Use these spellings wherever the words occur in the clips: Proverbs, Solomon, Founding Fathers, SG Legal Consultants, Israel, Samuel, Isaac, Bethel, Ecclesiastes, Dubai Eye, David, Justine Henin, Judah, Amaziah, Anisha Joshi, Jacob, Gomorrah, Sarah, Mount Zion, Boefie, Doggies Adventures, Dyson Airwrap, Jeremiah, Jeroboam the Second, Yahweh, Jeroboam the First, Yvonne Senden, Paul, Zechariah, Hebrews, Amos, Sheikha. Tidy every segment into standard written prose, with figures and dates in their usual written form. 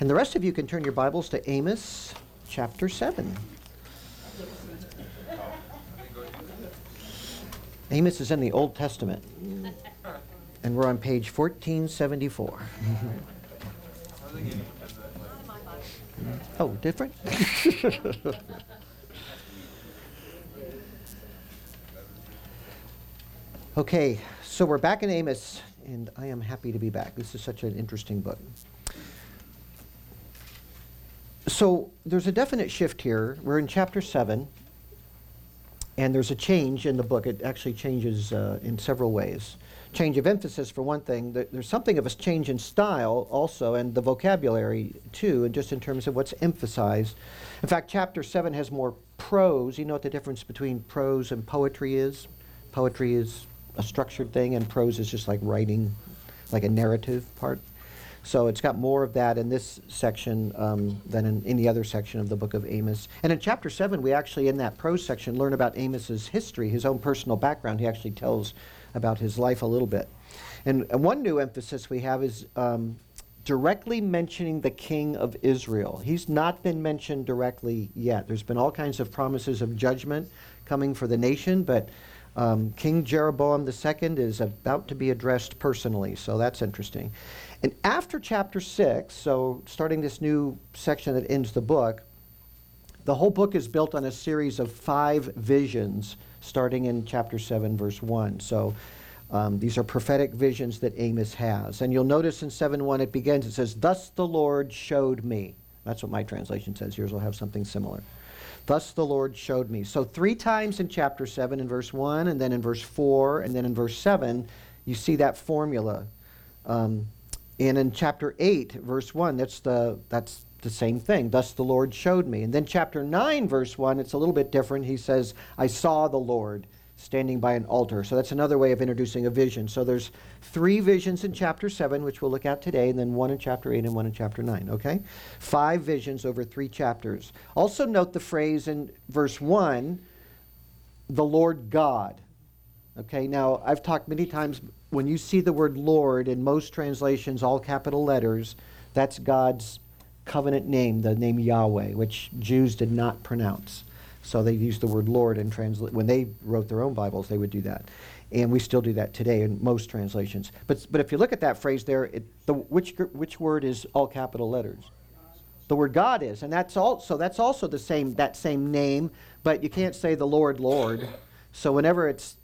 And the rest of you can turn your Bibles to Amos chapter 7. Amos is in the Old Testament. And we're on page 1474. Oh, different? Okay, so we're back in Amos, and I am happy to be back. This is such an interesting book. So there's a definite shift here. We're in chapter 7, and there's a change in the book. It actually changes in several ways. Change of emphasis, for one thing. There's something of a change in style also, and the vocabulary, too, and just in terms of what's emphasized. In fact, chapter 7 has more prose. You know what the difference between prose and poetry is? Poetry is a structured thing, and prose is just like writing, like a narrative part. So it's got more of that in this section than in any other section of the book of Amos. And in chapter 7, we actually, in that prose section, learn about Amos's history, his own personal background. He actually tells about his life a little bit. And one new emphasis we have is directly mentioning the king of Israel. He's not been mentioned directly yet. There's been all kinds of promises of judgment coming for the nation, but King Jeroboam the Second is about to be addressed personally, so that's interesting. And after chapter 6, so starting this new section that ends the book, the whole book is built on a series of 5 visions starting in chapter 7, verse 1. So these are prophetic visions that Amos has. And you'll notice in 7:1 it begins, it says, "Thus the Lord showed me." That's what my translation says. Yours will have something similar. "Thus the Lord showed me." So 3 times in chapter 7 in verse 1, and then in verse 4, and then in verse 7, you see that formula. And in chapter 8, verse 1, that's the same thing. "Thus the Lord showed me." And then chapter 9, verse 1, it's a little bit different. He says, "I saw the Lord standing by an altar." So that's another way of introducing a vision. So there's 3 visions in chapter 7, which we'll look at today, and then 1 in chapter 8 and 1 in chapter 9, okay? 5 visions over 3 chapters. Also note the phrase in verse 1, "the Lord God." Okay, now I've talked many times, when you see the word Lord in most translations, all capital letters, that's God's covenant name, the name Yahweh, which Jews did not pronounce. So they used the word Lord in translation. When they wrote their own Bibles, they would do that. And we still do that today in most translations. But if you look at that phrase there, which word is all capital letters? The word God is. And that's also that same name, but you can't say the Lord, Lord. So whenever it's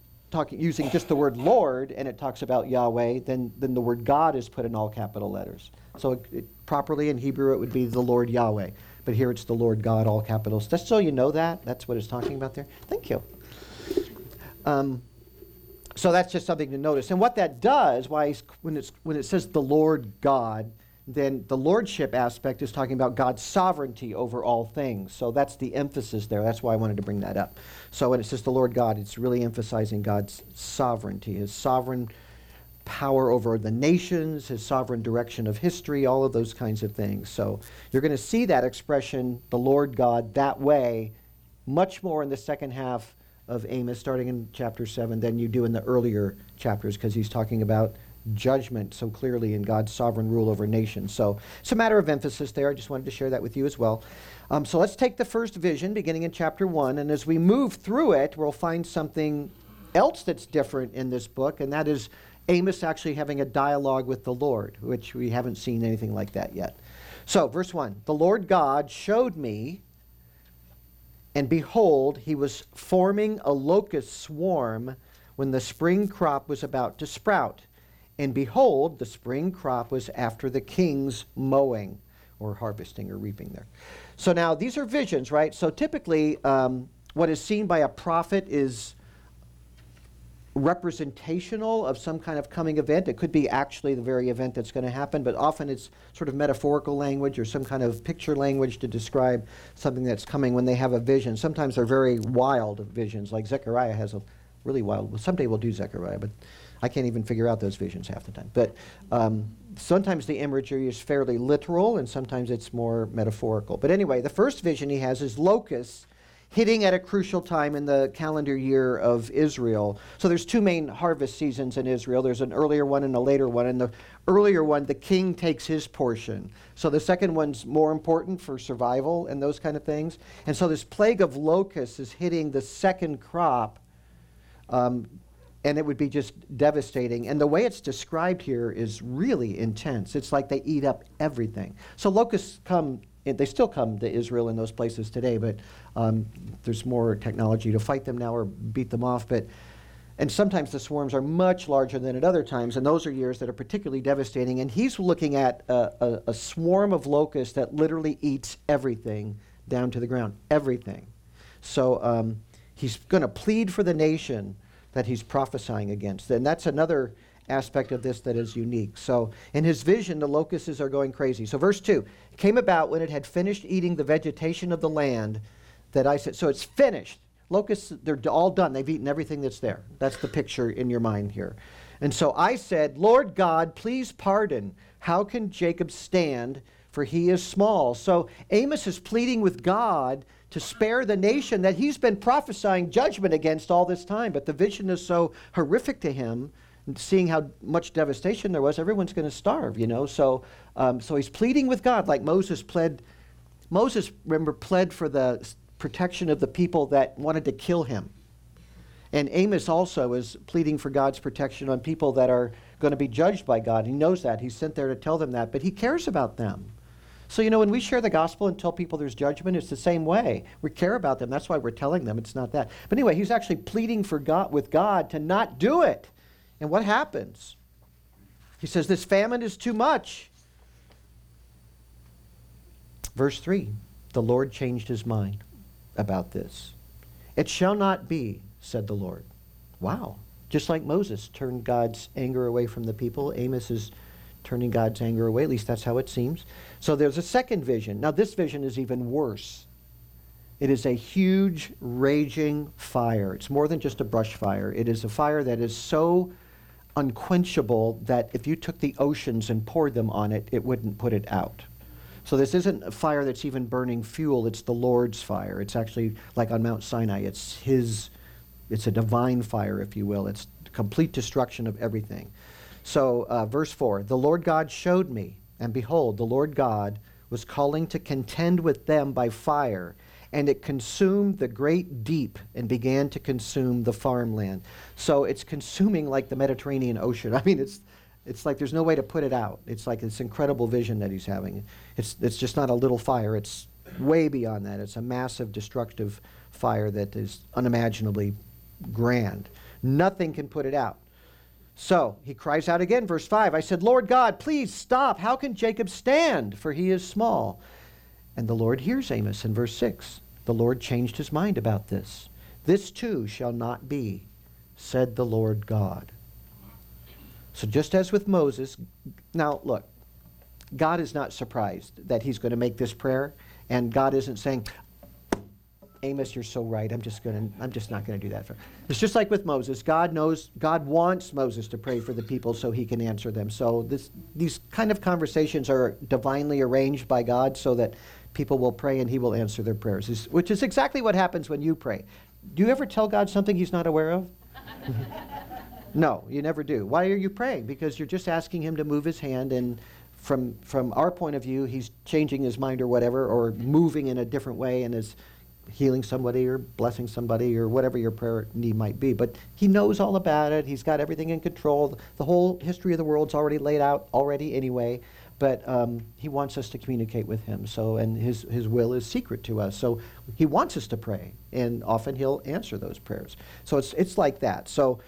using just the word Lord, and it talks about Yahweh, then the word God is put in all capital letters. So properly in Hebrew, it would be the Lord Yahweh. But here it's the Lord God, all capitals. Just so you know that. That's what it's talking about there. Thank you. So that's just something to notice. And what that does, when it says the Lord God, then the lordship aspect is talking about God's sovereignty over all things. So that's the emphasis there. That's why I wanted to bring that up. So when it says the Lord God, it's really emphasizing God's sovereignty, his sovereign power over the nations, his sovereign direction of history, all of those kinds of things. So you're going to see that expression, the Lord God, that way much more in the second half of Amos, starting in chapter 7, than you do in the earlier chapters, because he's talking about judgment so clearly in God's sovereign rule over nations. So it's a matter of emphasis there. I just wanted to share that with you as well. So let's take the first vision beginning in chapter 1, and as we move through it, we'll find something else that's different in this book, and that is Amos actually having a dialogue with the Lord, which we haven't seen anything like that yet. So verse 1, "The Lord God showed me, and behold, he was forming a locust swarm when the spring crop was about to sprout. And behold, the spring crop was after the king's mowing," or harvesting or reaping there. So now these are visions, right? So typically what is seen by a prophet is representational of some kind of coming event. It could be actually the very event that's going to happen, but often it's sort of metaphorical language or some kind of picture language to describe something that's coming when they have a vision. Sometimes they're very wild visions, like Zechariah has a really wild one. Someday we'll do Zechariah, but I can't even figure out those visions half the time. But sometimes the imagery is fairly literal, and sometimes it's more metaphorical. But anyway, the first vision he has is locusts hitting at a crucial time in the calendar year of Israel. So there's two main harvest seasons in Israel. There's an earlier one and a later one. And the earlier one, the king takes his portion. So the second one's more important for survival and those kind of things. And so this plague of locusts is hitting the second crop, and it would be just devastating. And the way it's described here is really intense. It's like they eat up everything. So locusts come. They still come to Israel in those places today, but there's more technology to fight them now or beat them off. And sometimes the swarms are much larger than at other times, and those are years that are particularly devastating. And he's looking at a swarm of locusts that literally eats everything down to the ground, everything. So he's going to plead for the nation that he's prophesying against. And that's another aspect of this that is unique. So in his vision, the locusts are going crazy. So verse 2, came about when it had finished eating the vegetation of the land that I said, so it's finished. Locusts, they're all done. They've eaten everything that's there. That's the picture in your mind here. And so I said, Lord God, please pardon. How can Jacob stand? For he is small. So Amos is pleading with God to spare the nation that he's been prophesying judgment against all this time. But the vision is so horrific to him, seeing how much devastation there was, everyone's going to starve, you know. So he's pleading with God, like Moses pled. Moses, remember, pled for the protection of the people that wanted to kill him. And Amos also is pleading for God's protection on people that are going to be judged by God. He knows that. He's sent there to tell them that, but he cares about them. So, you know, when we share the gospel and tell people there's judgment, it's the same way. We care about them. That's why we're telling them. It's not that. But anyway, he's actually pleading for God, with God, to not do it. And what happens? He says, this famine is too much. Verse 3, the Lord changed his mind about this. It shall not be, said the Lord. Wow. Just like Moses turned God's anger away from the people, Amos is turning God's anger away. At least that's how it seems. So there's a second vision. Now this vision is even worse. It is a huge, raging fire. It's more than just a brush fire. It is a fire that is so unquenchable that if you took the oceans and poured them on it, it wouldn't put it out. So this isn't a fire that's even burning fuel. It's the Lord's fire. It's actually like on Mount Sinai. It's a divine fire, if you will. It's complete destruction of everything. So verse 4, the Lord God showed me, and behold, the Lord God was calling to contend with them by fire, and it consumed the great deep and began to consume the farmland. So it's consuming like the Mediterranean Ocean. I mean, it's like there's no way to put it out. It's like this incredible vision that he's having. It's just not a little fire. It's way beyond that. It's a massive destructive fire that is unimaginably grand. Nothing can put it out. So he cries out again, verse 5. I said, Lord God, please stop. How can Jacob stand? For he is small. And the Lord hears Amos in verse 6. The Lord changed his mind about this. This too shall not be, said the Lord God. So just as with Moses, now look, God is not surprised that he's going to make this prayer, and God isn't saying, Amos, you're so right. I'm just not going to do that. It's just like with Moses. God knows, God wants Moses to pray for the people so he can answer them. So these kind of conversations are divinely arranged by God so that people will pray and he will answer their prayers, which is exactly what happens when you pray. Do you ever tell God something he's not aware of? No, you never do. Why are you praying? Because you're just asking him to move his hand, and from our point of view, he's changing his mind or whatever, or moving in a different way and is healing somebody or blessing somebody or whatever your prayer need might be. But he knows all about it. He's got everything in control. The whole history of the world's already laid out already anyway. But he wants us to communicate with him. So, and his will is secret to us. So he wants us to pray, and often he'll answer those prayers. So it's like that. So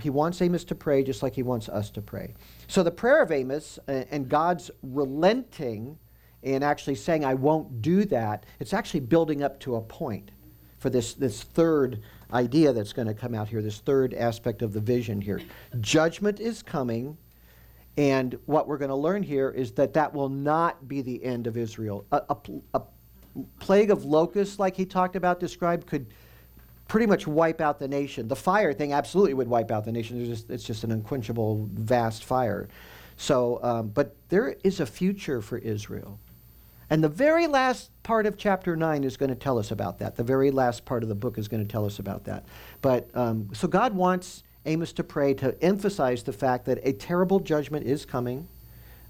he wants Amos to pray just like he wants us to pray. So the prayer of Amos and God's relenting and actually saying, I won't do that, it's actually building up to a point for this third idea that's going to come out here, this third aspect of the vision here. Judgment is coming. And what we're going to learn here is that will not be the end of Israel. A plague of locusts, like he talked about, described, could pretty much wipe out the nation. The fire thing absolutely would wipe out the nation. It's just an unquenchable, vast fire. So, but there is a future for Israel. And the very last part of chapter 9 is going to tell us about that. The very last part of the book is going to tell us about that. But so God wants Amos to pray to emphasize the fact that a terrible judgment is coming,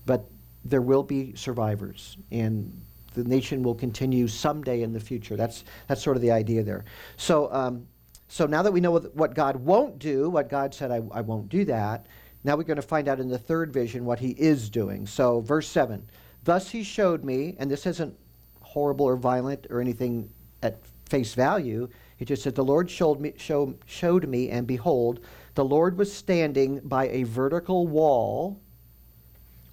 but there will be survivors, and the nation will continue someday in the future. That's sort of the idea there. So so now that we know what God won't do, what God said, I won't do that, now we're going to find out in the third vision what he is doing. So verse 7, thus he showed me, and this isn't horrible or violent or anything at face value. He just said, the Lord showed me, and behold, the Lord was standing by a vertical wall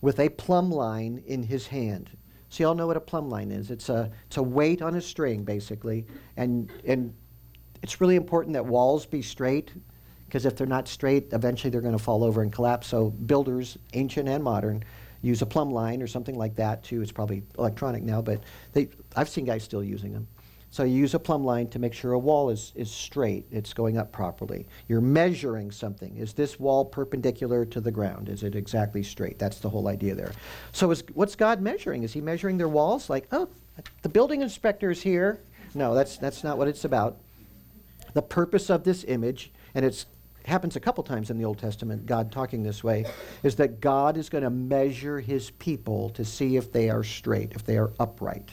with a plumb line in his hand. So you all know what a plumb line is. It's a weight on a string, basically. And it's really important that walls be straight, because if they're not straight, eventually they're going to fall over and collapse. So builders, ancient and modern, use a plumb line or something like that too. It's probably electronic now, but I've seen guys still using them. So you use a plumb line to make sure a wall is straight, it's going up properly. You're measuring something. Is this wall perpendicular to the ground? Is it exactly straight? That's the whole idea there. So what's God measuring? Is he measuring their walls? Like, oh, the building inspector is here. No, that's not what it's about. The purpose of this image, and it happens a couple times in the Old Testament, God talking this way, is that God is going to measure his people to see if they are straight, if they are upright,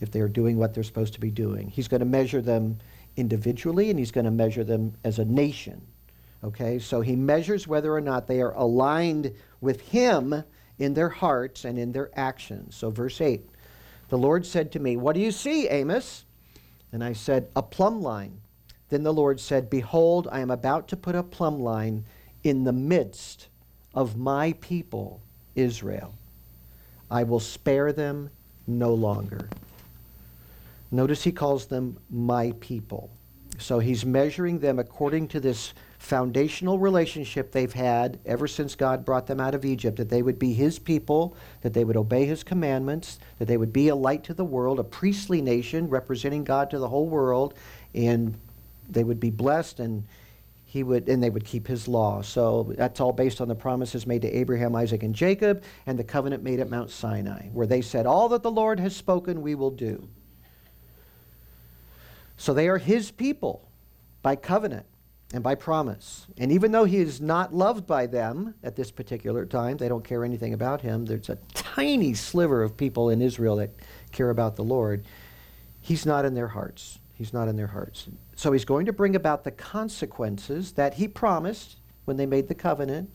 if they're doing what they're supposed to be doing. He's going to measure them individually, and he's going to measure them as a nation. Okay, so he measures whether or not they are aligned with him in their hearts and in their actions. So verse 8, the Lord said to me, what do you see, Amos? And I said, a plumb line. Then the Lord said, behold, I am about to put a plumb line in the midst of my people, Israel. I will spare them no longer. Notice he calls them my people. So he's measuring them according to this foundational relationship they've had ever since God brought them out of Egypt, that they would be his people, that they would obey his commandments, that they would be a light to the world, a priestly nation representing God to the whole world, and they would be blessed, and they would keep his law. So that's all based on the promises made to Abraham, Isaac, and Jacob, and the covenant made at Mount Sinai, where they said, all that the Lord has spoken, we will do. So they are his people by covenant and by promise. And even though he is not loved by them at this particular time, they don't care anything about him. There's a tiny sliver of people in Israel that care about the Lord. He's not in their hearts. He's not in their hearts. So he's going to bring about the consequences that he promised when they made the covenant,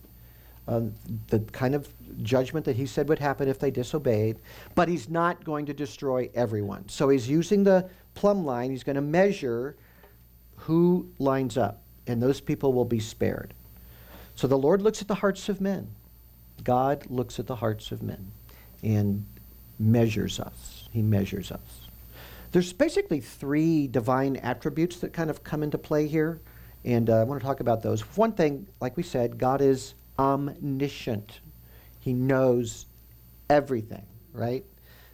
the kind of judgment that he said would happen if they disobeyed. But he's not going to destroy everyone. So he's using the plumb line. He's going to measure who lines up, and those people will be spared. So the Lord looks at the hearts of men. God looks at the hearts of men and measures us. He measures us. There's basically three divine attributes that kind of come into play here, and I want to talk about those. One thing, like we said, God is omniscient. He knows everything, right?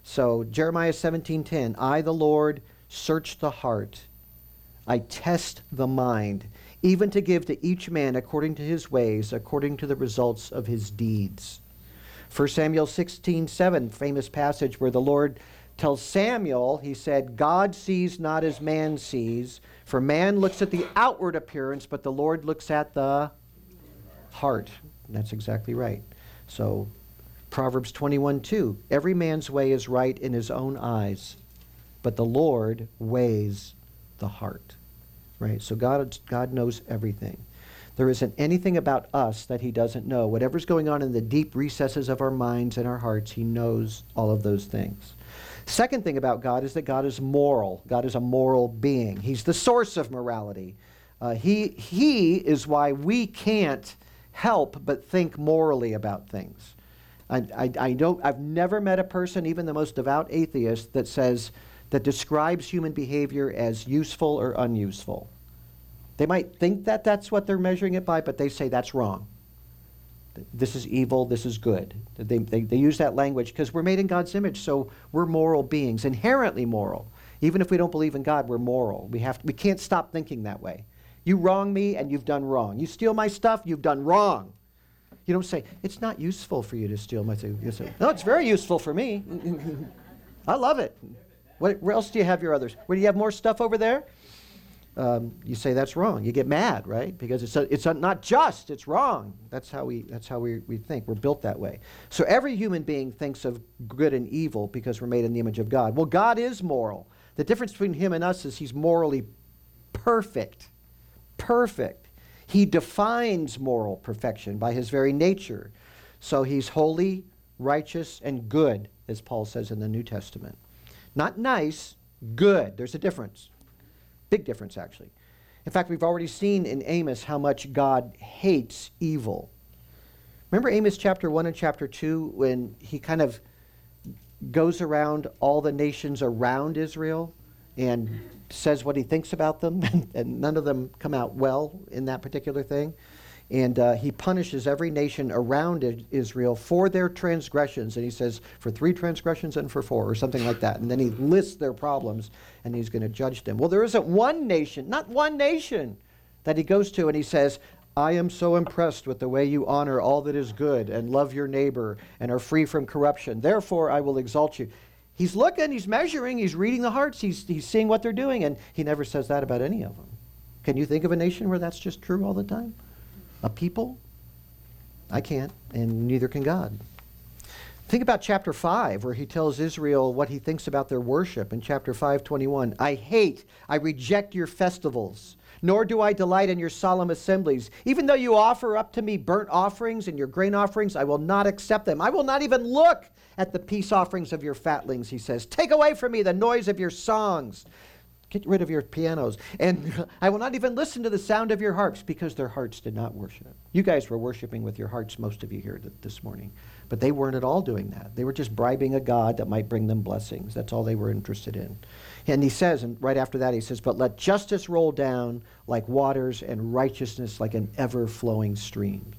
So Jeremiah 17:10, I, the Lord, search the heart, I test the mind, even to give to each man according to his ways, according to the results of his deeds. 1 Samuel 16:7, famous passage where the Lord tells Samuel, he said, God sees not as man sees, for man looks at the outward appearance, but the Lord looks at the heart. That's exactly right. So Proverbs 21:2, every man's way is right in his own eyes, but the Lord weighs the heart, right? So God knows everything. There isn't anything about us that he doesn't know. Whatever's going on in the deep recesses of our minds and our hearts, he knows all of those things. Second thing about God is that God is moral. God is a moral being. He's the source of morality. He is why we can't help but think morally about things. I've never met a person, even the most devout atheist, that describes human behavior as useful or unuseful. They might think that that's what they're measuring it by, but they say that's wrong. This is evil, this is good. They use that language because we're made in God's image, so we're moral beings, inherently moral. Even if we don't believe in God, we're moral. We can't stop thinking that way. You wrong me and you've done wrong. You steal my stuff, you've done wrong. You don't say, it's not useful for you to steal my stuff. No, it's very useful for me. I love it. Where else do you have your others? Where do you have more stuff over there? You say that's wrong. You get mad, right? Because it's not just. It's wrong. That's how we think. We're built that way. So every human being thinks of good and evil because we're made in the image of God. Well, God is moral. The difference between him and us is he's morally perfect. Perfect. He defines moral perfection by his very nature. So he's holy, righteous, and good, as Paul says in the New Testament. Not nice, good. There's a difference. Big difference, actually. In fact, we've already seen in Amos how much God hates evil. Remember Amos chapter 1 and chapter 2 when he kind of goes around all the nations around Israel and says what he thinks about them, and none of them come out well in that particular thing. And he punishes every nation around Israel for their transgressions. And he says, for 3 transgressions and for 4, or something like that. And then he lists their problems, and he's going to judge them. Well, there isn't one nation, not one nation, that he goes to and he says, I am so impressed with the way you honor all that is good and love your neighbor and are free from corruption. Therefore, I will exalt you. He's looking, he's measuring, he's reading the hearts, he's seeing what they're doing. And he never says that about any of them. Can you think of a nation where that's just true all the time? A people? I can't, and neither can God. Think about chapter 5, where he tells Israel what he thinks about their worship in chapter 5:21. I reject your festivals, nor do I delight in your solemn assemblies. Even though you offer up to me burnt offerings and your grain offerings, I will not accept them. I will not even look at the peace offerings of your fatlings, he says. Take away from me the noise of your songs. Get rid of your pianos. And I will not even listen to the sound of your harps, because their hearts did not worship. You guys were worshiping with your hearts, most of you here this morning. But they weren't at all doing that. They were just bribing a God that might bring them blessings. That's all they were interested in. And he says, and right after that he says, but let justice roll down like waters and righteousness like an ever-flowing stream.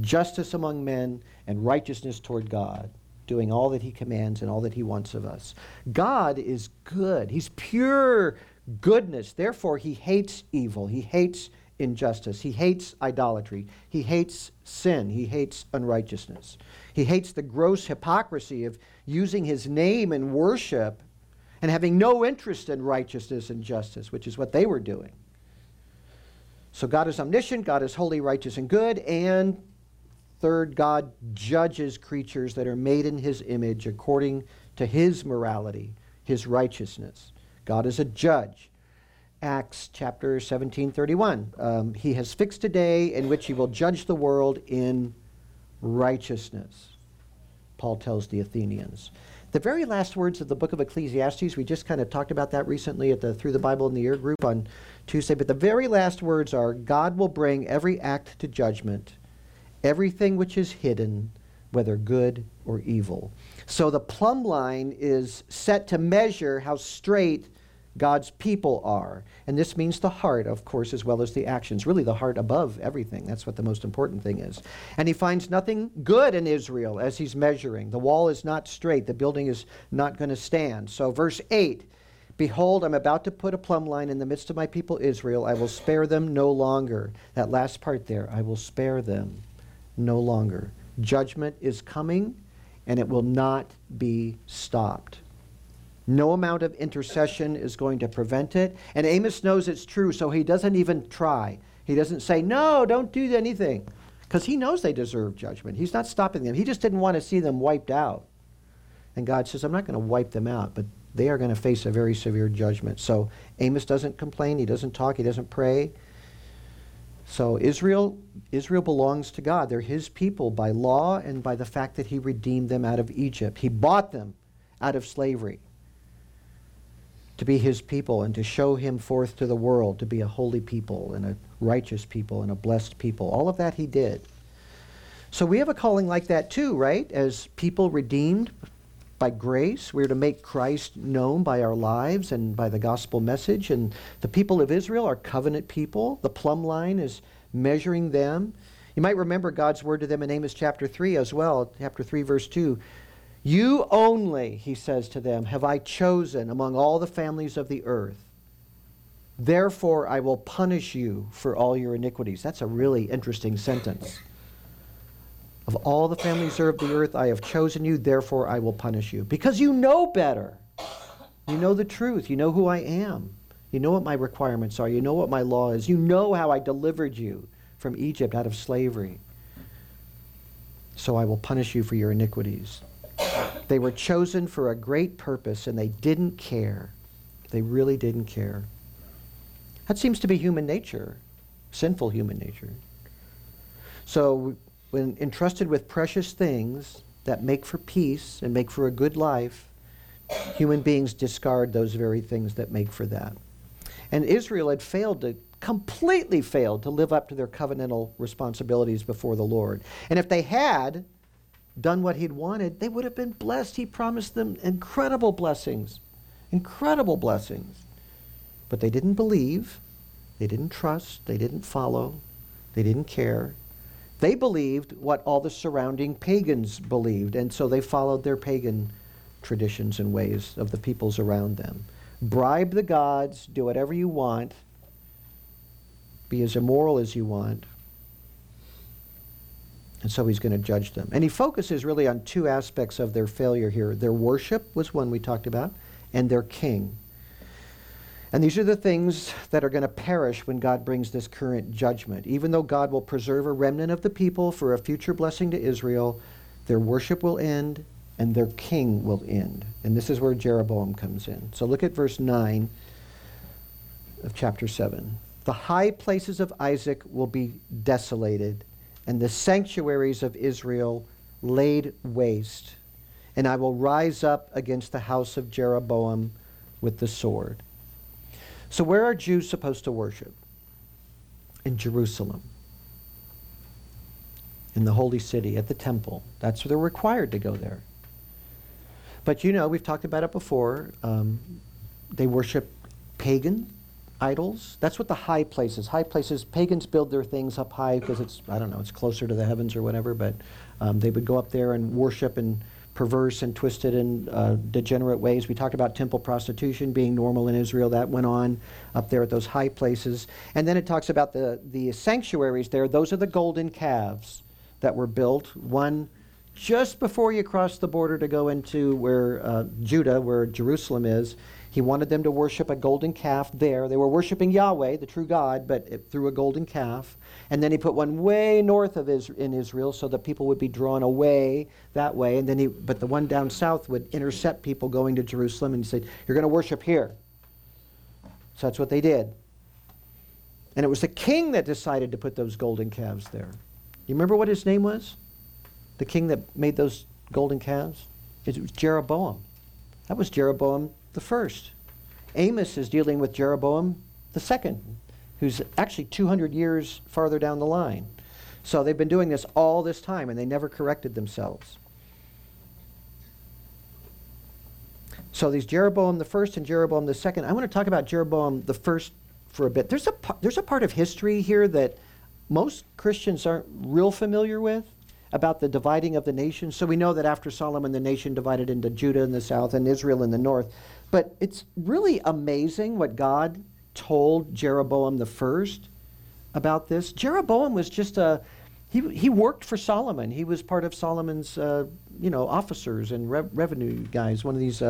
Justice among men and righteousness toward God, doing all that he commands and all that he wants of us. God is good. He's pure goodness. Therefore, he hates evil. He hates injustice. He hates idolatry. He hates sin. He hates unrighteousness. He hates the gross hypocrisy of using his name in worship and having no interest in righteousness and justice, which is what they were doing. So God is omniscient. God is holy, righteous, and good. And third, God judges creatures that are made in his image according to his morality, his righteousness. God is a judge. Acts chapter 17:31. He has fixed a day in which he will judge the world in righteousness, Paul tells the Athenians. The very last words of the book of Ecclesiastes, we just kind of talked about that recently at the Through the Bible in the Year group on Tuesday, but the very last words are, God will bring every act to judgment, everything which is hidden, whether good or evil. So the plumb line is set to measure how straight God's people are. And this means the heart, of course, as well as the actions. Really, the heart above everything. That's what the most important thing is. And he finds nothing good in Israel as he's measuring. The wall is not straight. The building is not going to stand. So verse 8, behold, I'm about to put a plumb line in the midst of my people Israel. I will spare them no longer. That last part there, I will spare them no longer. Judgment is coming, and it will not be stopped. No amount of intercession is going to prevent it. And Amos knows it's true, so he doesn't even try. He doesn't say, no, don't do anything, because he knows they deserve judgment. He's not stopping them. He just didn't want to see them wiped out. And God says, I'm not going to wipe them out, but they are going to face a very severe judgment. So Amos doesn't complain. He doesn't talk. He doesn't pray. So Israel belongs to God. They're his people by law and by the fact that he redeemed them out of Egypt. He bought them out of slavery to be his people and to show him forth to the world, to be a holy people and a righteous people and a blessed people. All of that he did. So we have a calling like that too, right? As people redeemed by grace, we're to make Christ known by our lives and by the gospel message. And the people of Israel are covenant people. The plumb line is measuring them. You might remember God's word to them in Amos chapter 3 as well, chapter 3, verse 2. You only, he says to them, have I chosen among all the families of the earth. Therefore, I will punish you for all your iniquities. That's a really interesting sentence. Of all the families of the earth, I have chosen you, therefore I will punish you. Because you know better. You know the truth. You know who I am. You know what my requirements are. You know what my law is. You know how I delivered you from Egypt out of slavery. So I will punish you for your iniquities. They were chosen for a great purpose, and they didn't care. They really didn't care. That seems to be human nature, sinful human nature. So when entrusted with precious things that make for peace and make for a good life, human beings discard those very things that make for that. And Israel had completely failed to live up to their covenantal responsibilities before the Lord. And if they had done what he'd wanted, they would have been blessed. He promised them incredible blessings, incredible blessings. But they didn't believe, they didn't trust, they didn't follow, they didn't care. They believed what all the surrounding pagans believed, and so they followed their pagan traditions and ways of the peoples around them. Bribe the gods, do whatever you want, be as immoral as you want. And so he's going to judge them. And he focuses really on two aspects of their failure here. Their worship was one we talked about, and their king. And these are the things that are going to perish when God brings this current judgment. Even though God will preserve a remnant of the people for a future blessing to Israel, their worship will end and their king will end. And this is where Jeroboam comes in. So look at verse 9 of chapter 7. The high places of Isaac will be desolated, and the sanctuaries of Israel laid waste. And I will rise up against the house of Jeroboam with the sword. So where are Jews supposed to worship? In Jerusalem, in the holy city, at the temple. That's where they're required to go there. But you know, we've talked about it before, they worship pagan idols. That's what the high places. High places, pagans build their things up high because it's, I don't know, it's closer to the heavens or whatever, but they would go up there and worship in perverse and twisted and degenerate ways. We talked about temple prostitution being normal in Israel. That went on up there at those high places. And then it talks about the sanctuaries there. Those are the golden calves that were built. One just before you cross the border to go into where Judah, where Jerusalem is. He wanted them to worship a golden calf there. They were worshiping Yahweh, the true God, but through a golden calf. And then he put one way north of in Israel so that people would be drawn away that way. And then but the one down south would intercept people going to Jerusalem and say, you're going to worship here. So that's what they did. And it was the king that decided to put those golden calves there. You remember what his name was? The king that made those golden calves? It was Jeroboam. That was Jeroboam the First. Amos is dealing with Jeroboam the Second, who's actually 200 years farther down the line. So they've been doing this all this time, and they never corrected themselves. So these Jeroboam the First and Jeroboam the Second. I want to talk about Jeroboam the First for a bit. There's a part of history here that most Christians aren't real familiar with, about the dividing of the nation. So we know that after Solomon, the nation divided into Judah in the south and Israel in the north. But it's really amazing what God told Jeroboam the First about this. Jeroboam was just he worked for Solomon. He was part of Solomon's officers and revenue guys, one of these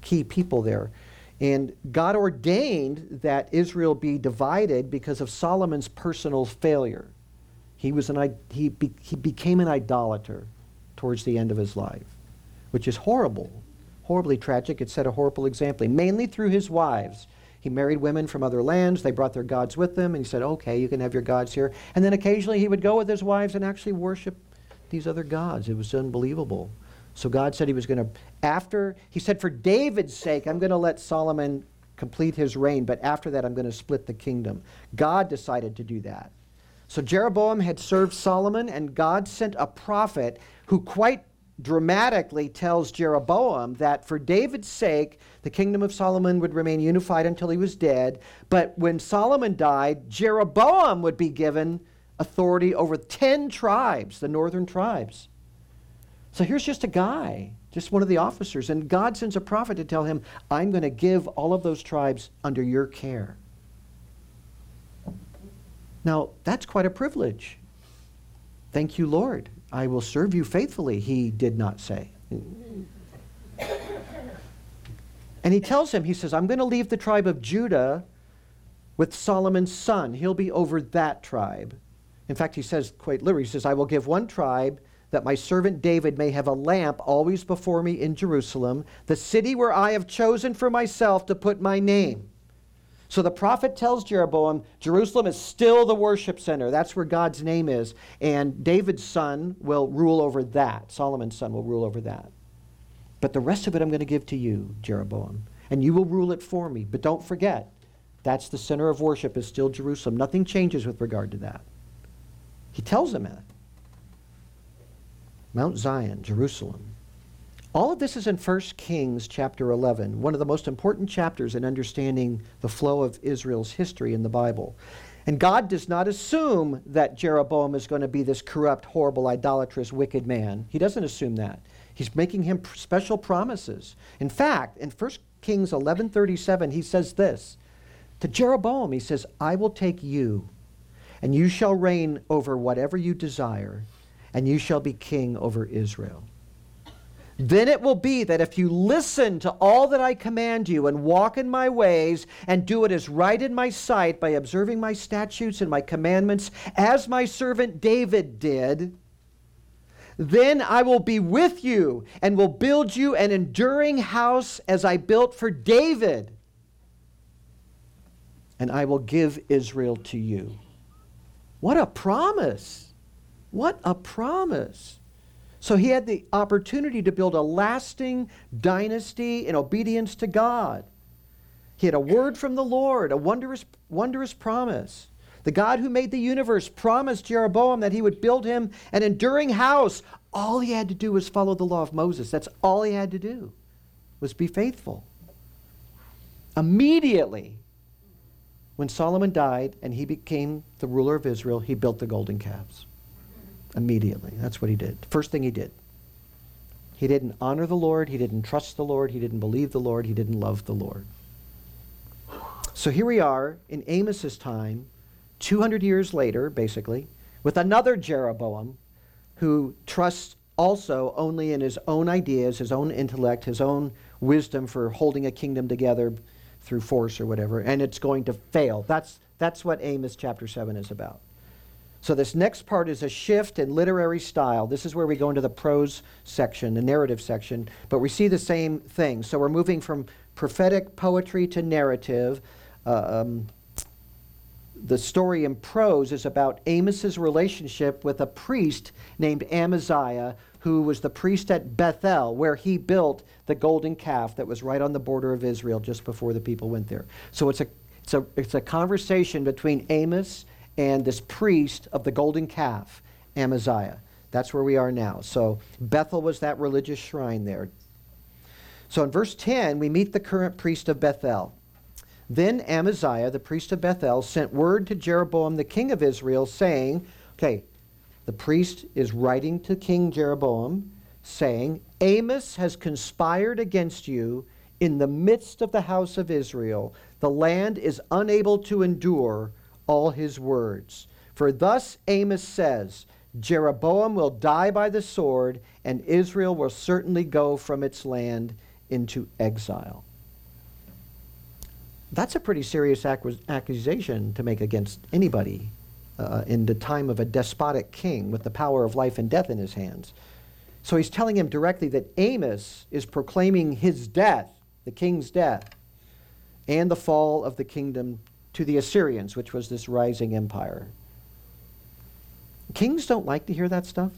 key people there. And God ordained that Israel be divided because of Solomon's personal failure. He became an idolater towards the end of his life, which is horrible, horribly tragic. It set a horrible example, mainly through his wives. He married women from other lands. They brought their gods with them, and he said, okay, you can have your gods here. And then occasionally he would go with his wives and actually worship these other gods. It was unbelievable. So God said he said, for David's sake, I'm going to let Solomon complete his reign, but after that I'm going to split the kingdom. God decided to do that. So Jeroboam had served Solomon, and God sent a prophet who quite dramatically tells Jeroboam that for David's sake, the kingdom of Solomon would remain unified until he was dead. But when Solomon died, Jeroboam would be given authority over 10 tribes, the northern tribes. So here's just a guy, just one of the officers, and God sends a prophet to tell him, I'm going to give all of those tribes under your care. Now, that's quite a privilege. Thank you, Lord. I will serve you faithfully, he did not say. And he tells him, he says, I'm going to leave the tribe of Judah with Solomon's son. He'll be over that tribe. In fact, he says quite literally, he says, I will give one tribe that my servant David may have a lamp always before me in Jerusalem, the city where I have chosen for myself to put my name. So the prophet tells Jeroboam, Jerusalem is still the worship center. That's where God's name is. And David's son will rule over that. Solomon's son will rule over that. But the rest of it I'm going to give to you, Jeroboam. And you will rule it for me. But don't forget, that's the center of worship is still Jerusalem. Nothing changes with regard to that. He tells him that. Mount Zion, Jerusalem. All of this is in 1 Kings chapter 11, one of the most important chapters in understanding the flow of Israel's history in the Bible. And God does not assume that Jeroboam is going to be this corrupt, horrible, idolatrous, wicked man. He doesn't assume that. He's making him special promises. In fact, in 1 Kings 11:37, he says this. To Jeroboam, he says, I will take you, and you shall reign over whatever you desire, and you shall be king over Israel. Then it will be that if you listen to all that I command you and walk in my ways and do what is right in my sight by observing my statutes and my commandments as my servant David did, then I will be with you and will build you an enduring house as I built for David. And I will give Israel to you. What a promise! What a promise! So he had the opportunity to build a lasting dynasty in obedience to God. He had a word from the Lord, a wondrous promise. The God who made the universe promised Jeroboam that he would build him an enduring house. All he had to do was follow the law of Moses. That's all he had to do, was be faithful. Immediately, when Solomon died and he became the ruler of Israel, he built the golden calves. Immediately. That's what he did. First thing he did. He didn't honor the Lord. He didn't trust the Lord. He didn't believe the Lord. He didn't love the Lord. So here we are in Amos's time, 200 years later, basically, with another Jeroboam who trusts also only in his own ideas, his own intellect, his own wisdom for holding a kingdom together through force or whatever, and it's going to fail. That's what Amos chapter 7 is about. So this next part is a shift in literary style. This is where we go into the prose section, the narrative section, but we see the same thing. So we're moving from prophetic poetry to narrative. The story in prose is about Amos's relationship with a priest named Amaziah, who was the priest at Bethel, where he built the golden calf that was right on the border of Israel just before the people went there. So it's a conversation between Amos and this priest of the golden calf, Amaziah. That's where we are now. So Bethel was that religious shrine there. So in verse 10, we meet the current priest of Bethel. Then Amaziah, the priest of Bethel, sent word to Jeroboam, the king of Israel, saying, okay, the priest is writing to King Jeroboam, saying, Amos has conspired against you in the midst of the house of Israel. The land is unable to endure all his words. For thus Amos says, Jeroboam will die by the sword, and Israel will certainly go from its land into exile. That's a pretty serious accusation to make against anybody in the time of a despotic king with the power of life and death in his hands. So he's telling him directly that Amos is proclaiming his death, the king's death, and the fall of the kingdom to the Assyrians, which was this rising empire. Kings don't like to hear that stuff.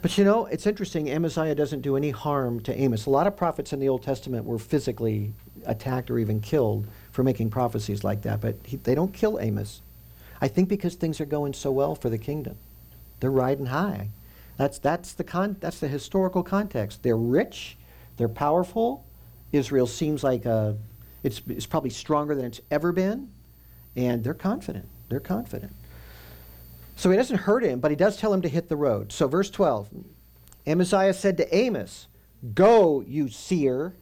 But you know, it's interesting, Amaziah doesn't do any harm to Amos. A lot of prophets in the Old Testament were physically attacked or even killed for making prophecies like that, but they don't kill Amos. I think because things are going so well for the kingdom. They're riding high. That's the historical context. They're rich, they're powerful. Israel seems like it's probably stronger than it's ever been, and they're confident. They're confident. So he doesn't hurt him, but he does tell him to hit the road. So verse 12, Amaziah said to Amos, go, you seer.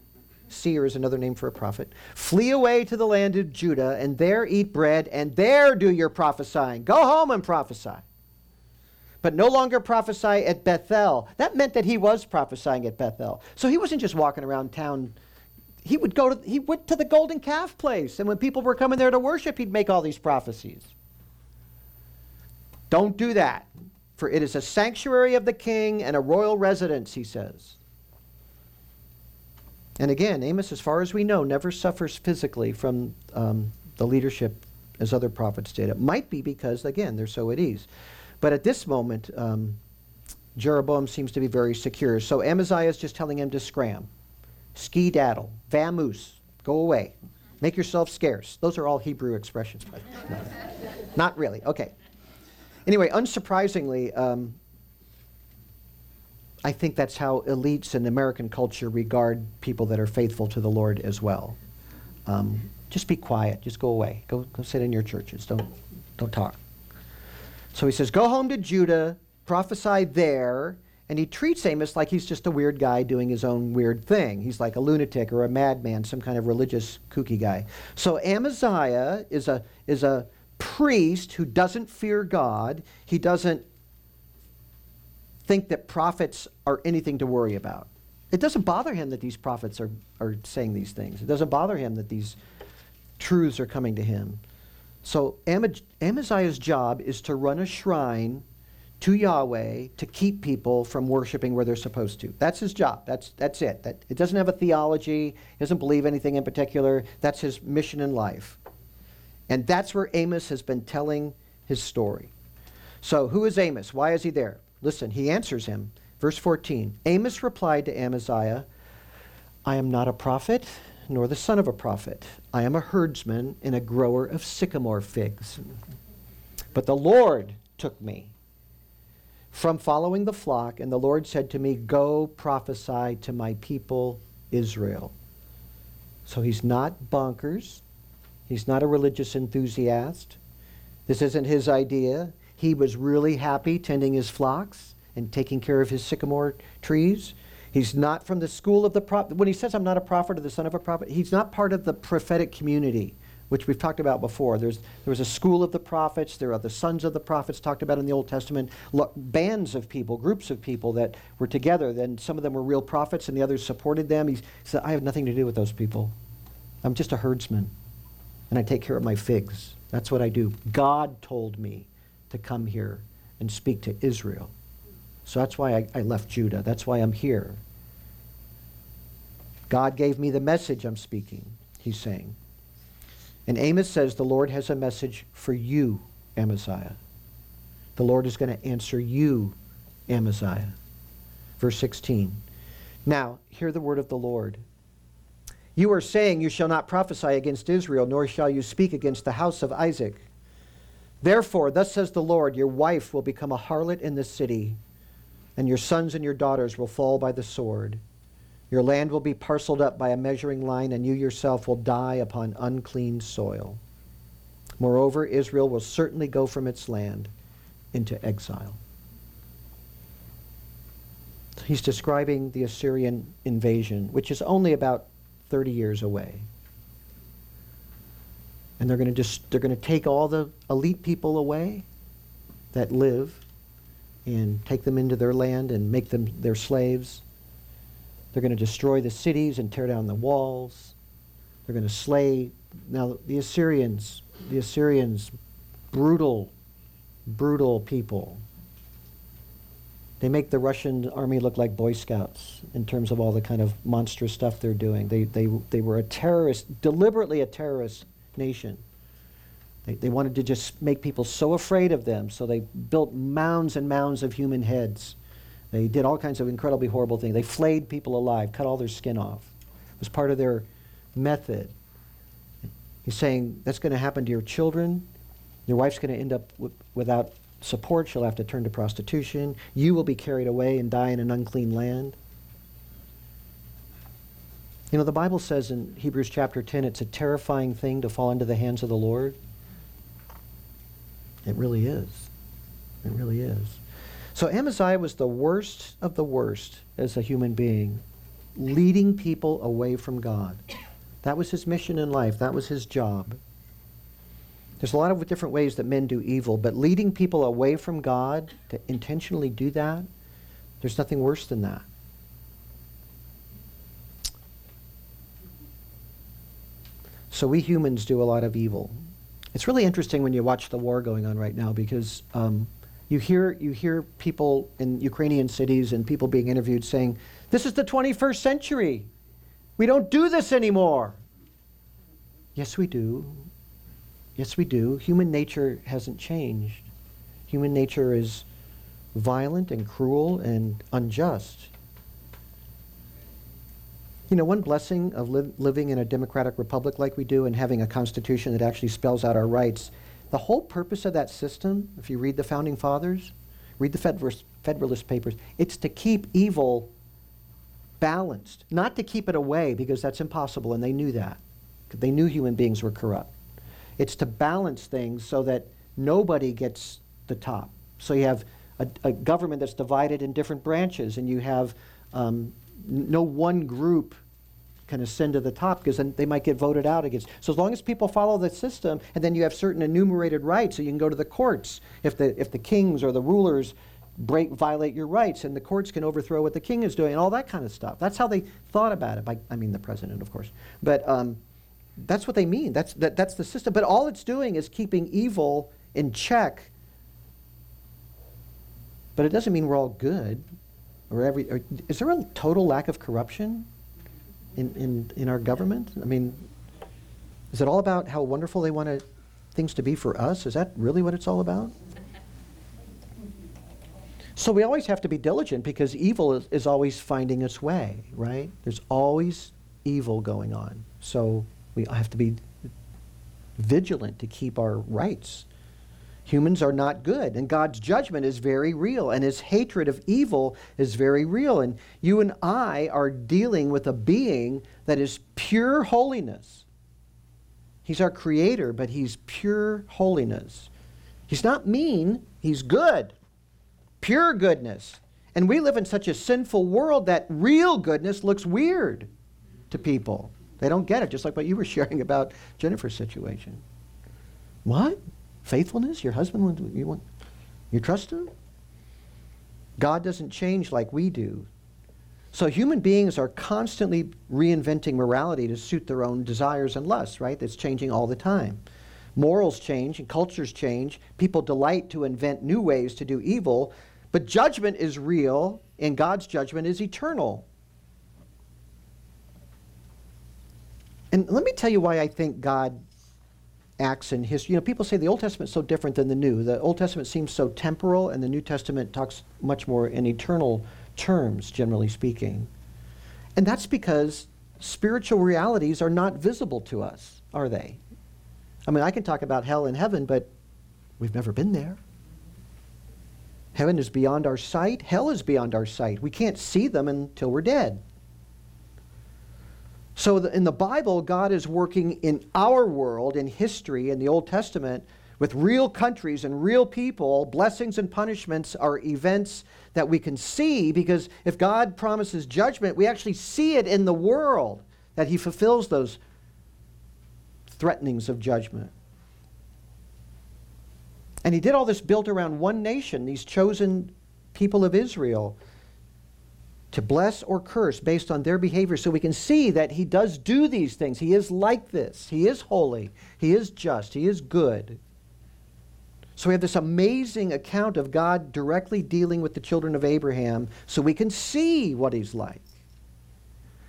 Seer is another name for a prophet. Flee away to the land of Judah, and there eat bread, and there do your prophesying. Go home and prophesy. But no longer prophesy at Bethel. That meant that he was prophesying at Bethel. So he wasn't just walking around town he went to the golden calf place, and when people were coming there to worship, he'd make all these prophecies. Don't do that, for it is a sanctuary of the king and a royal residence, he says. And again, Amos, as far as we know, never suffers physically from the leadership as other prophets did. It might be because, again, they're so at ease. But at this moment, Jeroboam seems to be very secure. So Amaziah is just telling him to scram, skedaddle, vamoose, go away, make yourself scarce. Those are all Hebrew expressions, by the way. Not really. Okay. Anyway, unsurprisingly, I think that's how elites in American culture regard people that are faithful to the Lord as well. Just be quiet. Just go away. Go sit in your churches. Don't talk. So he says, go home to Judah, prophesy there. And he treats Amos like he's just a weird guy doing his own weird thing. He's like a lunatic or a madman, some kind of religious kooky guy. So Amaziah is a priest who doesn't fear God. He doesn't think that prophets are anything to worry about. It doesn't bother him that these prophets are saying these things. It doesn't bother him that these truths are coming to him. So Amaziah's job is to run a shrine to Yahweh to keep people from worshiping where they're supposed to. That's his job. That's it. It doesn't have a theology. He doesn't believe anything in particular. That's his mission in life. And that's where Amos has been telling his story. So who is Amos? Why is he there? Listen, he answers him. Verse 14, Amos replied to Amaziah, I am not a prophet, nor the son of a prophet. I am a herdsman and a grower of sycamore figs. But the Lord took me from following the flock, and the Lord said to me, go prophesy to my people Israel. So he's not bonkers. He's not a religious enthusiast. This isn't his idea. He was really happy tending his flocks and taking care of his sycamore trees. He's not from the school of the prophet. When he says, I'm not a prophet or the son of a prophet, he's not part of the prophetic community, which we've talked about before. There was a school of the prophets. There are the sons of the prophets talked about in the Old Testament. Bands of people, groups of people that were together. Then some of them were real prophets and the others supported them. He said, I have nothing to do with those people. I'm just a herdsman. And I take care of my figs. That's what I do. God told me to come here and speak to Israel. So that's why I left Judah. That's why I'm here. God gave me the message I'm speaking, he's saying. And Amos says, the Lord has a message for you, Amaziah. The Lord is going to answer you, Amaziah. Verse 16. Now, hear the word of the Lord. You are saying, you shall not prophesy against Israel, nor shall you speak against the house of Isaac. Therefore, thus says the Lord, your wife will become a harlot in the city, and your sons and your daughters will fall by the sword. Your land will be parceled up by a measuring line, and you yourself will die upon unclean soil. Moreover, Israel will certainly go from its land into exile. He's describing the Assyrian invasion, which is only about 30 years away. And they're going to take all the elite people away that live and take them into their land and make them their slaves. They're going to destroy the cities and tear down the walls. They're going to slay. Now the Assyrians, brutal people. They make the Russian army look like Boy Scouts in terms of all the kind of monstrous stuff they're doing. They were deliberately a terrorist nation. They wanted to just make people so afraid of them, so they built mounds and mounds of human heads. They did all kinds of incredibly horrible things. They flayed people alive, cut all their skin off. It was part of their method. He's saying, that's going to happen to your children. Your wife's going to end up without support, she'll have to turn to prostitution. You will be carried away and die in an unclean land. You know, the Bible says in Hebrews chapter 10, it's a terrifying thing to fall into the hands of the Lord. It really is. It really is. So Amaziah was the worst of the worst as a human being, leading people away from God. That was his mission in life. That was his job. There's a lot of different ways that men do evil, but leading people away from God to intentionally do that, there's nothing worse than that. So we humans do a lot of evil. It's really interesting when you watch the war going on right now, because you hear people in Ukrainian cities and people being interviewed saying, "This is the 21st century. We don't do this anymore." Yes, we do. Yes, we do. Human nature hasn't changed. Human nature is violent and cruel and unjust. You know, one blessing of living in a democratic republic like we do and having a constitution that actually spells out our rights, the whole purpose of that system, if you read the Founding Fathers, read the Federalist Papers, it's to keep evil balanced, not to keep it away, because that's impossible, and they knew that. They knew human beings were corrupt. It's to balance things so that nobody gets the top. So you have a government that's divided in different branches, and you have no one group can ascend to the top, because then they might get voted out against. So as long as people follow the system, and then you have certain enumerated rights, so you can go to the courts if the kings or the rulers violate your rights, and the courts can overthrow what the king is doing, and all that kind of stuff. That's how they thought about it. I mean, the president, of course. But that's what they mean. That's the system. But all it's doing is keeping evil in check. But it doesn't mean we're all good. Or is there a total lack of corruption in our government? I mean, is it all about how wonderful they want things to be for us? Is that really what it's all about? So we always have to be diligent, because evil is always finding its way, right? There's always evil going on. So we have to be vigilant to keep our rights. Humans are not good, and God's judgment is very real, and his hatred of evil is very real. And you and I are dealing with a being that is pure holiness. He's our creator, but he's pure holiness. He's not mean, he's good, pure goodness. And we live in such a sinful world that real goodness looks weird to people. They don't get it, just like what you were sharing about Jennifer's situation. What? Faithfulness? Your husband, you trust him? God doesn't change like we do. So human beings are constantly reinventing morality to suit their own desires and lusts, right? That's changing all the time. Morals change and cultures change. People delight to invent new ways to do evil, but judgment is real, and God's judgment is eternal. And let me tell you why I think God acts in history. You know, people say the Old Testament's so different than the New. The Old Testament seems so temporal, and the New Testament talks much more in eternal terms, generally speaking. And that's because spiritual realities are not visible to us, are they? I mean, I can talk about hell and heaven, but we've never been there. Heaven is beyond our sight. Hell is beyond our sight. We can't see them until we're dead. So in the Bible, God is working in our world, in history, in the Old Testament, with real countries and real people. Blessings and punishments are events that we can see, because if God promises judgment, we actually see it in the world, that he fulfills those threatenings of judgment. And he did all this built around one nation, these chosen people of Israel, to bless or curse based on their behavior, so we can see that he does do these things. He is like this. He is holy. He is just. He is good. So we have this amazing account of God directly dealing with the children of Abraham, so we can see what he's like.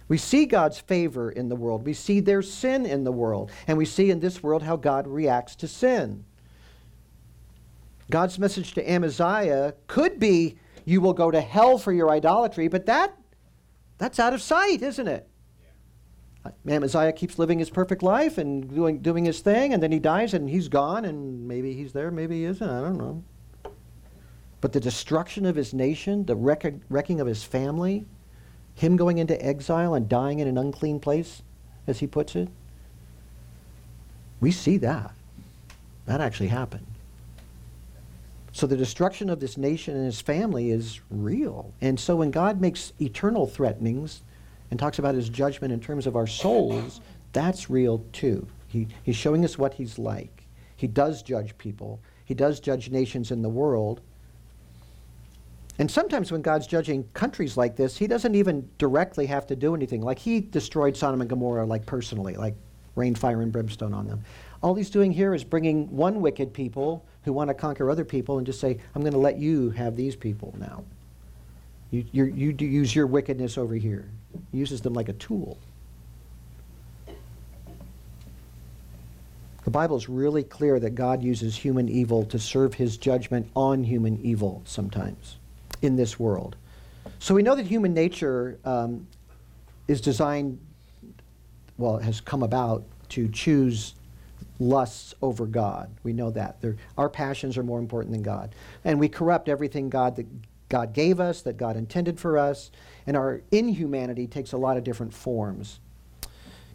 We see God's favor in the world. We see their sin in the world. And we see in this world how God reacts to sin. God's message to Amaziah could be, "You will go to hell for your idolatry," but that's out of sight, isn't it? Yeah. Amaziah keeps living his perfect life and doing his thing, and then he dies and he's gone, and maybe he's there, maybe he isn't, I don't know. But the destruction of his nation, the wrecking of his family, him going into exile and dying in an unclean place, as he puts it, we see that. That actually happened. So the destruction of this nation and his family is real. And so when God makes eternal threatenings and talks about his judgment in terms of our souls, that's real too. He's showing us what he's like. He does judge people. He does judge nations in the world. And sometimes when God's judging countries like this, he doesn't even directly have to do anything. Like he destroyed Sodom and Gomorrah, like personally, like rain, fire, and brimstone on them. All he's doing here is bringing one wicked people who want to conquer other people and just say, I'm going to let you have these people now. You do use your wickedness over here. He uses them like a tool. The Bible is really clear that God uses human evil to serve his judgment on human evil sometimes in this world. So we know that human nature is designed, well, it has come about to choose lusts over God. We know that. Our passions are more important than God. And we corrupt everything that God gave us, that God intended for us, and our inhumanity takes a lot of different forms.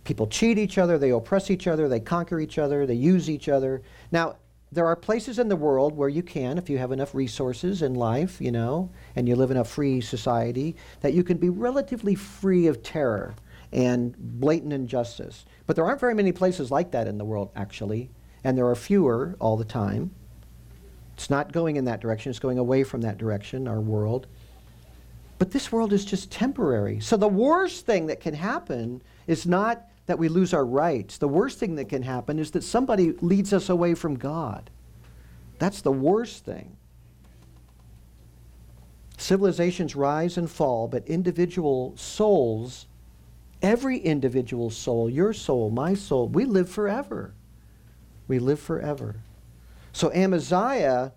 People cheat each other, they oppress each other, they conquer each other, they use each other. Now, there are places in the world where you can, if you have enough resources in life, you know, and you live in a free society, that you can be relatively free of terror and blatant injustice. But there aren't very many places like that in the world, actually, and there are fewer all the time. It's not going in that direction, it's going away from that direction, our world. But this world is just temporary. So the worst thing that can happen is not that we lose our rights. The worst thing that can happen is that somebody leads us away from God. That's the worst thing. Civilizations rise and fall, but individual souls, every individual soul, your soul, my soul, we live forever. We live forever. So Amaziah,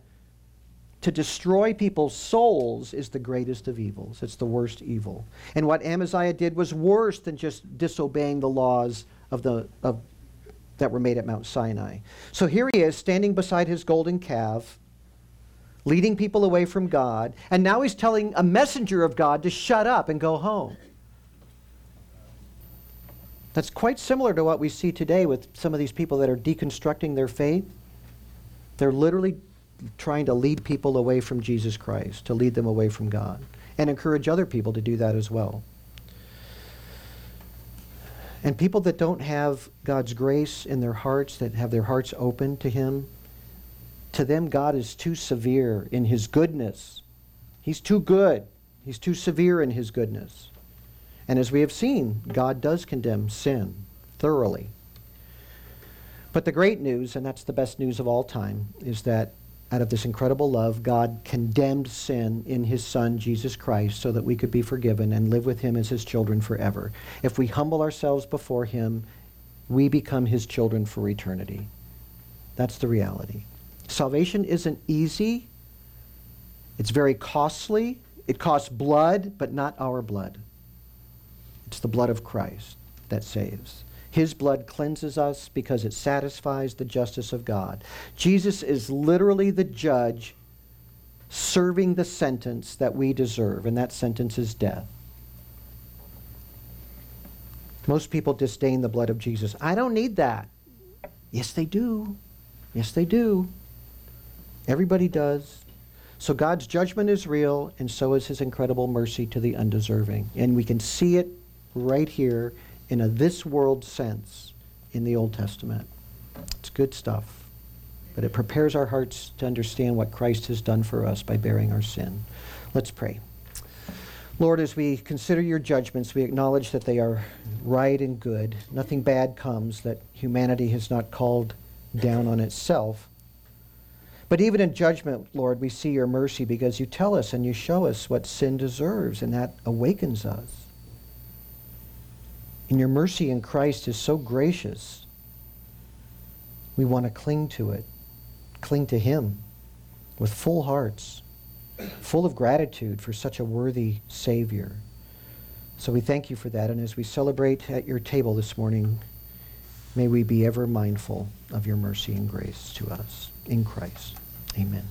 to destroy people's souls, is the greatest of evils. It's the worst evil. And what Amaziah did was worse than just disobeying the laws that were made at Mount Sinai. So here he is standing beside his golden calf, leading people away from God, and now he's telling a messenger of God to shut up and go home. That's quite similar to what we see today with some of these people that are deconstructing their faith. They're literally trying to lead people away from Jesus Christ, to lead them away from God, and encourage other people to do that as well. And people that don't have God's grace in their hearts, that have their hearts open to him, to them God is too severe in his goodness. He's too good. He's too severe in his goodness. And as we have seen, God does condemn sin thoroughly. But the great news, and that's the best news of all time, is that out of this incredible love, God condemned sin in his Son, Jesus Christ, so that we could be forgiven and live with him as his children forever. If we humble ourselves before him, we become his children for eternity. That's the reality. Salvation isn't easy. It's very costly. It costs blood, but not our blood. It's the blood of Christ that saves. His blood cleanses us because it satisfies the justice of God. Jesus is literally the judge serving the sentence that we deserve, and that sentence is death. Most people disdain the blood of Jesus. I don't need that. Yes, they do. Yes, they do. Everybody does. So God's judgment is real, and so is his incredible mercy to the undeserving. And we can see it right here in a this world sense in the Old Testament. It's good stuff, but it prepares our hearts to understand what Christ has done for us by bearing our sin. Let's pray. Lord, as we consider your judgments, we acknowledge that they are right and good. Nothing bad comes that humanity has not called down on itself. But even in judgment, Lord, we see your mercy because you tell us and you show us what sin deserves, and that awakens us. And your mercy in Christ is so gracious. We want to cling to it, cling to him with full hearts, full of gratitude for such a worthy Savior. So we thank you for that. And as we celebrate at your table this morning, may we be ever mindful of your mercy and grace to us in Christ. Amen.